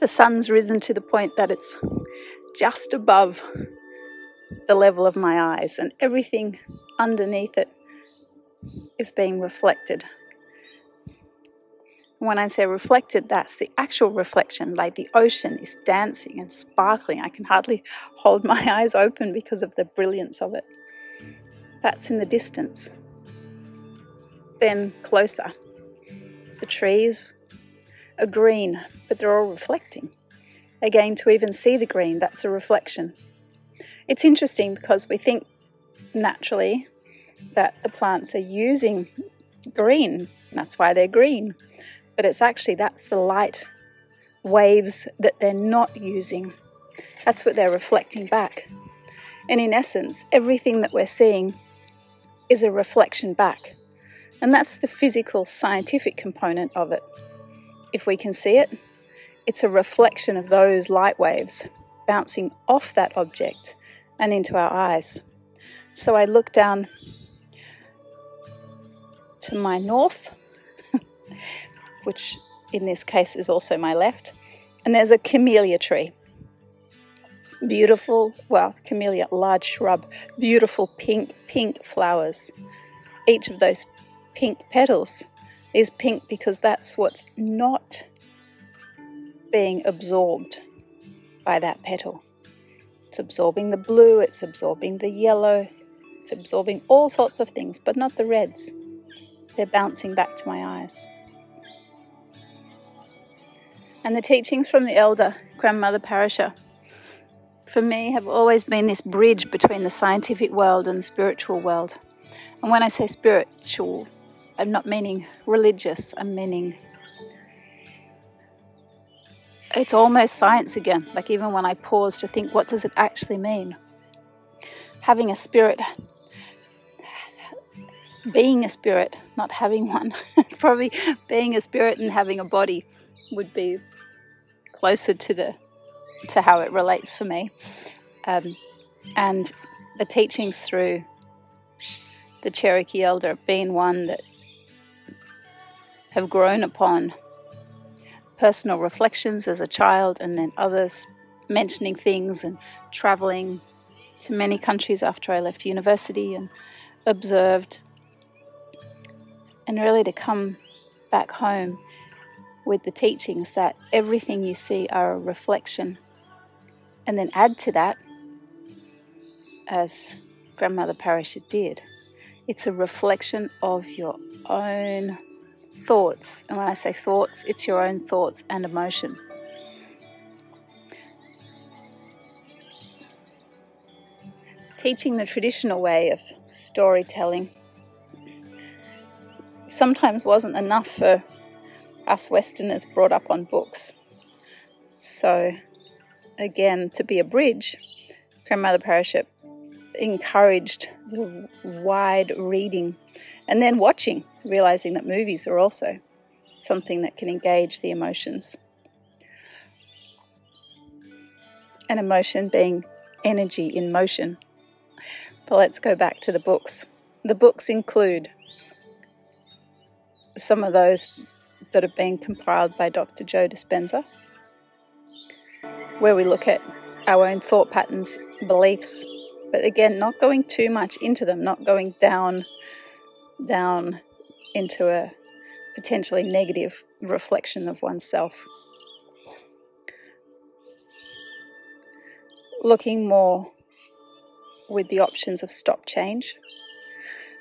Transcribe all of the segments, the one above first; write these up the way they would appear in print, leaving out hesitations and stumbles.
The sun's risen to the point that it's just above the level of my eyes, and everything underneath it is being reflected. When I say reflected, that's the actual reflection, like the ocean is dancing and sparkling. I can hardly hold my eyes open because of the brilliance of it. That's in the distance. Then closer, the trees are green, but they're all reflecting. Again, to even see the green, that's a reflection. It's interesting because we think naturally that the plants are using green. That's why they're green. But it's actually, that's the light waves that they're not using. That's what they're reflecting back. And in essence, everything that we're seeing is a reflection back. And that's the physical, scientific component of it. If we can see it, it's a reflection of those light waves bouncing off that object and into our eyes. So I look down to my north, which in this case is also my left, and there's a camellia tree. Beautiful, well, camellia, large shrub, beautiful pink flowers. Each of those pink petals is pink because that's what's not being absorbed by that petal. It's absorbing the blue, it's absorbing the yellow, it's absorbing all sorts of things, but not the reds. They're bouncing back to my eyes. And the teachings from the elder, Grandmother Parisha, for me have always been this bridge between the scientific world and the spiritual world. And when I say spiritual, I'm not meaning religious, I'm meaning it's almost science again. Like even when I pause to think, what does it actually mean? Having a spirit, being a spirit, not having one, probably being a spirit and having a body would be closer to how it relates for me. And the teachings through the Cherokee elder have been one that have grown upon personal reflections as a child, and then others mentioning things, and traveling to many countries after I left university and observed, and really to come back home with the teachings that everything you see are a reflection. And then add to that, as Grandmother Parisha did, it's a reflection of your own thoughts. And when I say thoughts, it's your own thoughts and emotion. Teaching the traditional way of storytelling sometimes wasn't enough for us Westerners brought up on books. So again, to be a bridge, Grandmother Parisha encouraged the wide reading and then watching, realizing that movies are also something that can engage the emotions. And emotion being energy in motion. But let's go back to the books. The books include some of those that have been compiled by Dr. Joe Dispenza, where we look at our own thought patterns, beliefs, but again, not going too much into them, not going down into a potentially negative reflection of oneself. Looking more with the options of stop change,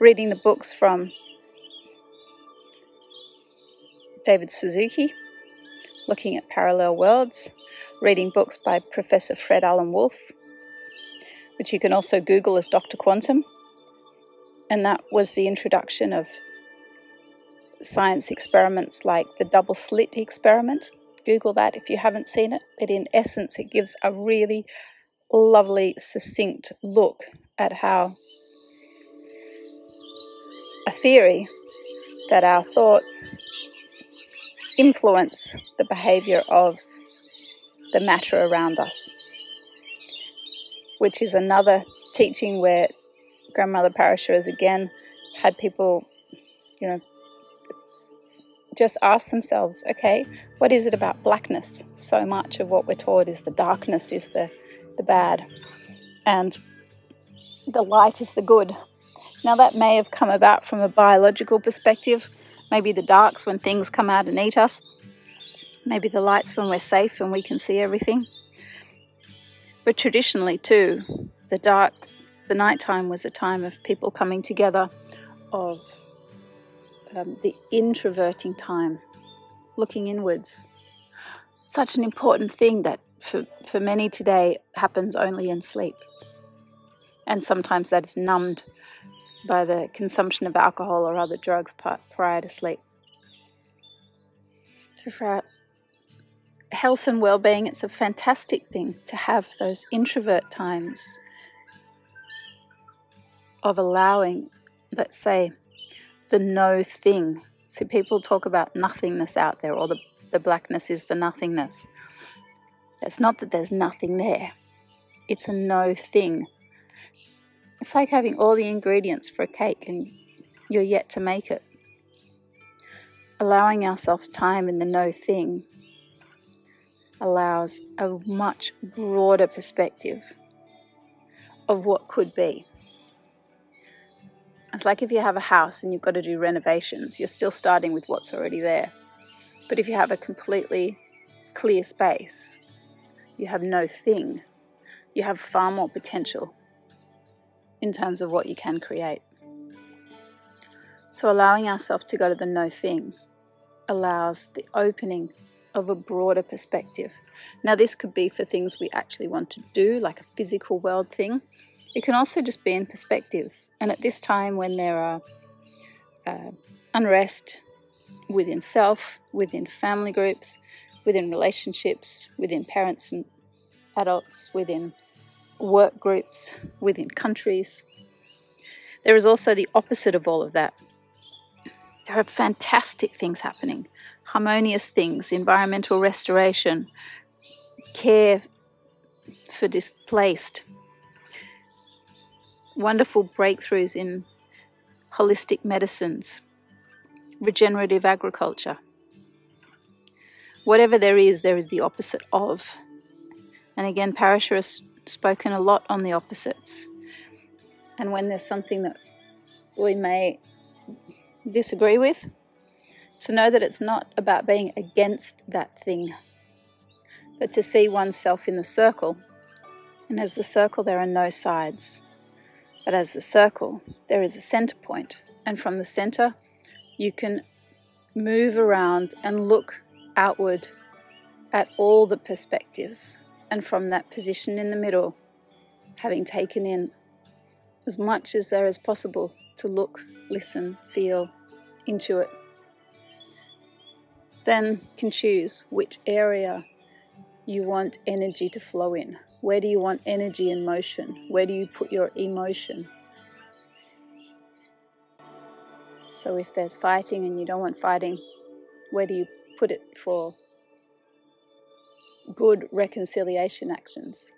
reading the books from David Suzuki, looking at parallel worlds, reading books by Professor Fred Alan Wolf, which you can also Google as Dr. Quantum. And that was the introduction of science experiments like the double slit experiment. Google that if you haven't seen it. But in essence, it gives a really lovely, succinct look at how a theory that our thoughts influence the behavior of the matter around us, which is another teaching where Grandmother Parisha has again had people, just ask themselves, okay, what is it about blackness? So much of what we're taught is the darkness is the bad, and the light is the good. Now that may have come about from a biological perspective. Maybe the dark's when things come out and eat us. Maybe the light's when we're safe and we can see everything. But traditionally too, the dark, the nighttime was a time of people coming together, of the introverting time, looking inwards. Such an important thing that for many today happens only in sleep. And sometimes that is numbed by the consumption of alcohol or other drugs prior to sleep. So for our health and well-being, it's a fantastic thing to have those introvert times of allowing, let's say, the no thing. See, people talk about nothingness out there, or the blackness is the nothingness. It's not that there's nothing there. It's a no thing. It's like having all the ingredients for a cake and you're yet to make it. Allowing ourselves time in the no thing allows a much broader perspective of what could be. It's like if you have a house and you've got to do renovations, you're still starting with what's already there. But if you have a completely clear space, you have no thing, you have far more potential in terms of what you can create. So allowing ourselves to go to the no thing allows the opening of a broader perspective. Now this could be for things we actually want to do, like a physical world thing. It can also just be in perspectives. And at this time when there are unrest within self, within family groups, within relationships, within parents and adults, within work groups, within countries. There is also the opposite of all of that. There are fantastic things happening, harmonious things, environmental restoration, care for displaced, wonderful breakthroughs in holistic medicines, regenerative agriculture. Whatever there is the opposite of. And again, Parisha has spoken a lot on the opposites. And when there's something that we may disagree with, to know that it's not about being against that thing, but to see oneself in the circle. And as the circle, there are no sides. But as the circle, there is a center point. And from the center, you can move around and look outward at all the perspectives. And from that position in the middle, having taken in as much as there is possible to look, listen, feel, intuit, then can choose which area you want energy to flow in. Where do you want energy and motion? Where do you put your emotion? So if there's fighting and you don't want fighting, where do you put it for good reconciliation actions,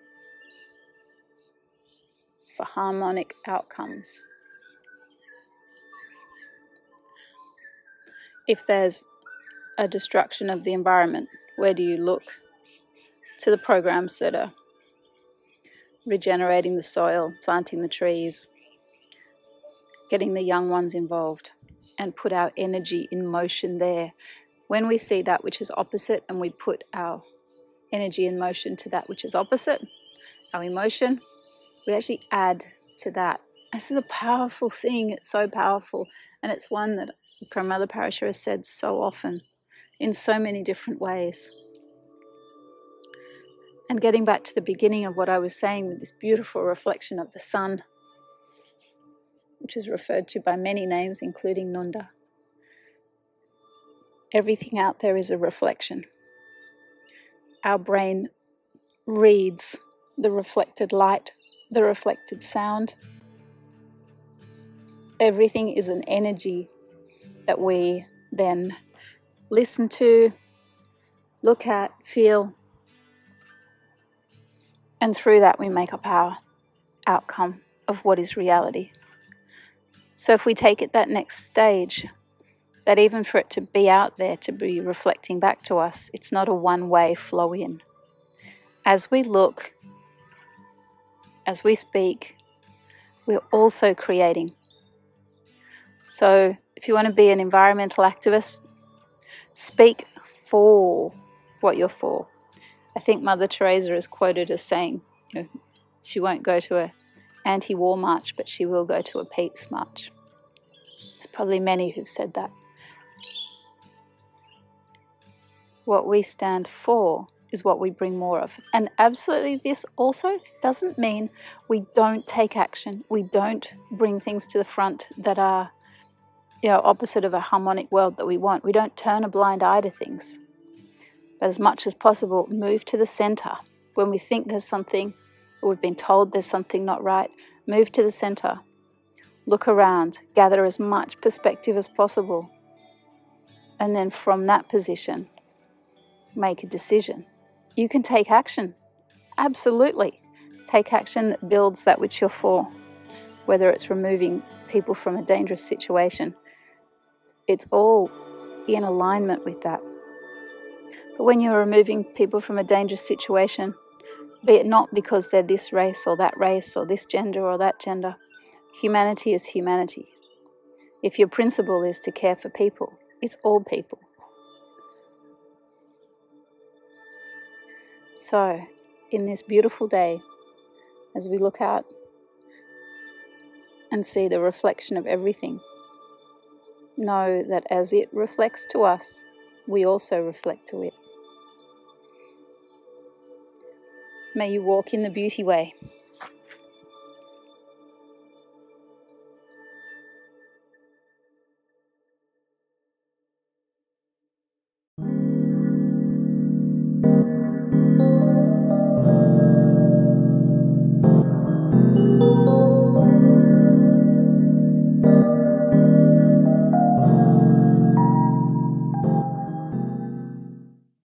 for harmonic outcomes? If there's a destruction of the environment, where do you look? To the programs that are regenerating the soil, planting the trees, getting the young ones involved, and put our energy in motion there. When we see that which is opposite and we put our energy in motion to that which is opposite, our emotion, we actually add to that. This is a powerful thing. It's so powerful. And it's one that Grandmother Parisha has said so often in so many different ways. And getting back to the beginning of what I was saying with this beautiful reflection of the sun, which is referred to by many names, including Nunda. Everything out there is a reflection. Our brain reads the reflected light, the reflected sound. Everything is an energy that we then listen to, look at, feel, and through that we make up our outcome of what is reality. So if we take it that next stage that even for it to be out there, to be reflecting back to us, it's not a one-way flow in. As we look, as we speak, we're also creating. So if you want to be an environmental activist, speak for what you're for. I think Mother Teresa is quoted as saying, you know, she won't go to an anti-war march, but she will go to a peace march. There's probably many who've said that. What we stand for is what we bring more of. And absolutely, this also doesn't mean we don't take action. We don't bring things to the front that are, you know, opposite of a harmonic world that we want. We don't turn a blind eye to things. But as much as possible, move to the center. When we think there's something, or we've been told there's something not right, move to the center. Look around, gather as much perspective as possible. And then from that position, make a decision. You can take action, absolutely. Take action that builds that which you're for, whether it's removing people from a dangerous situation. It's all in alignment with that. But when you're removing people from a dangerous situation, be it not because they're this race or this gender or that gender, humanity is humanity. If your principle is to care for people, it's all people. So, in this beautiful day, as we look out and see the reflection of everything, know that as it reflects to us, we also reflect to it. May you walk in the beauty way.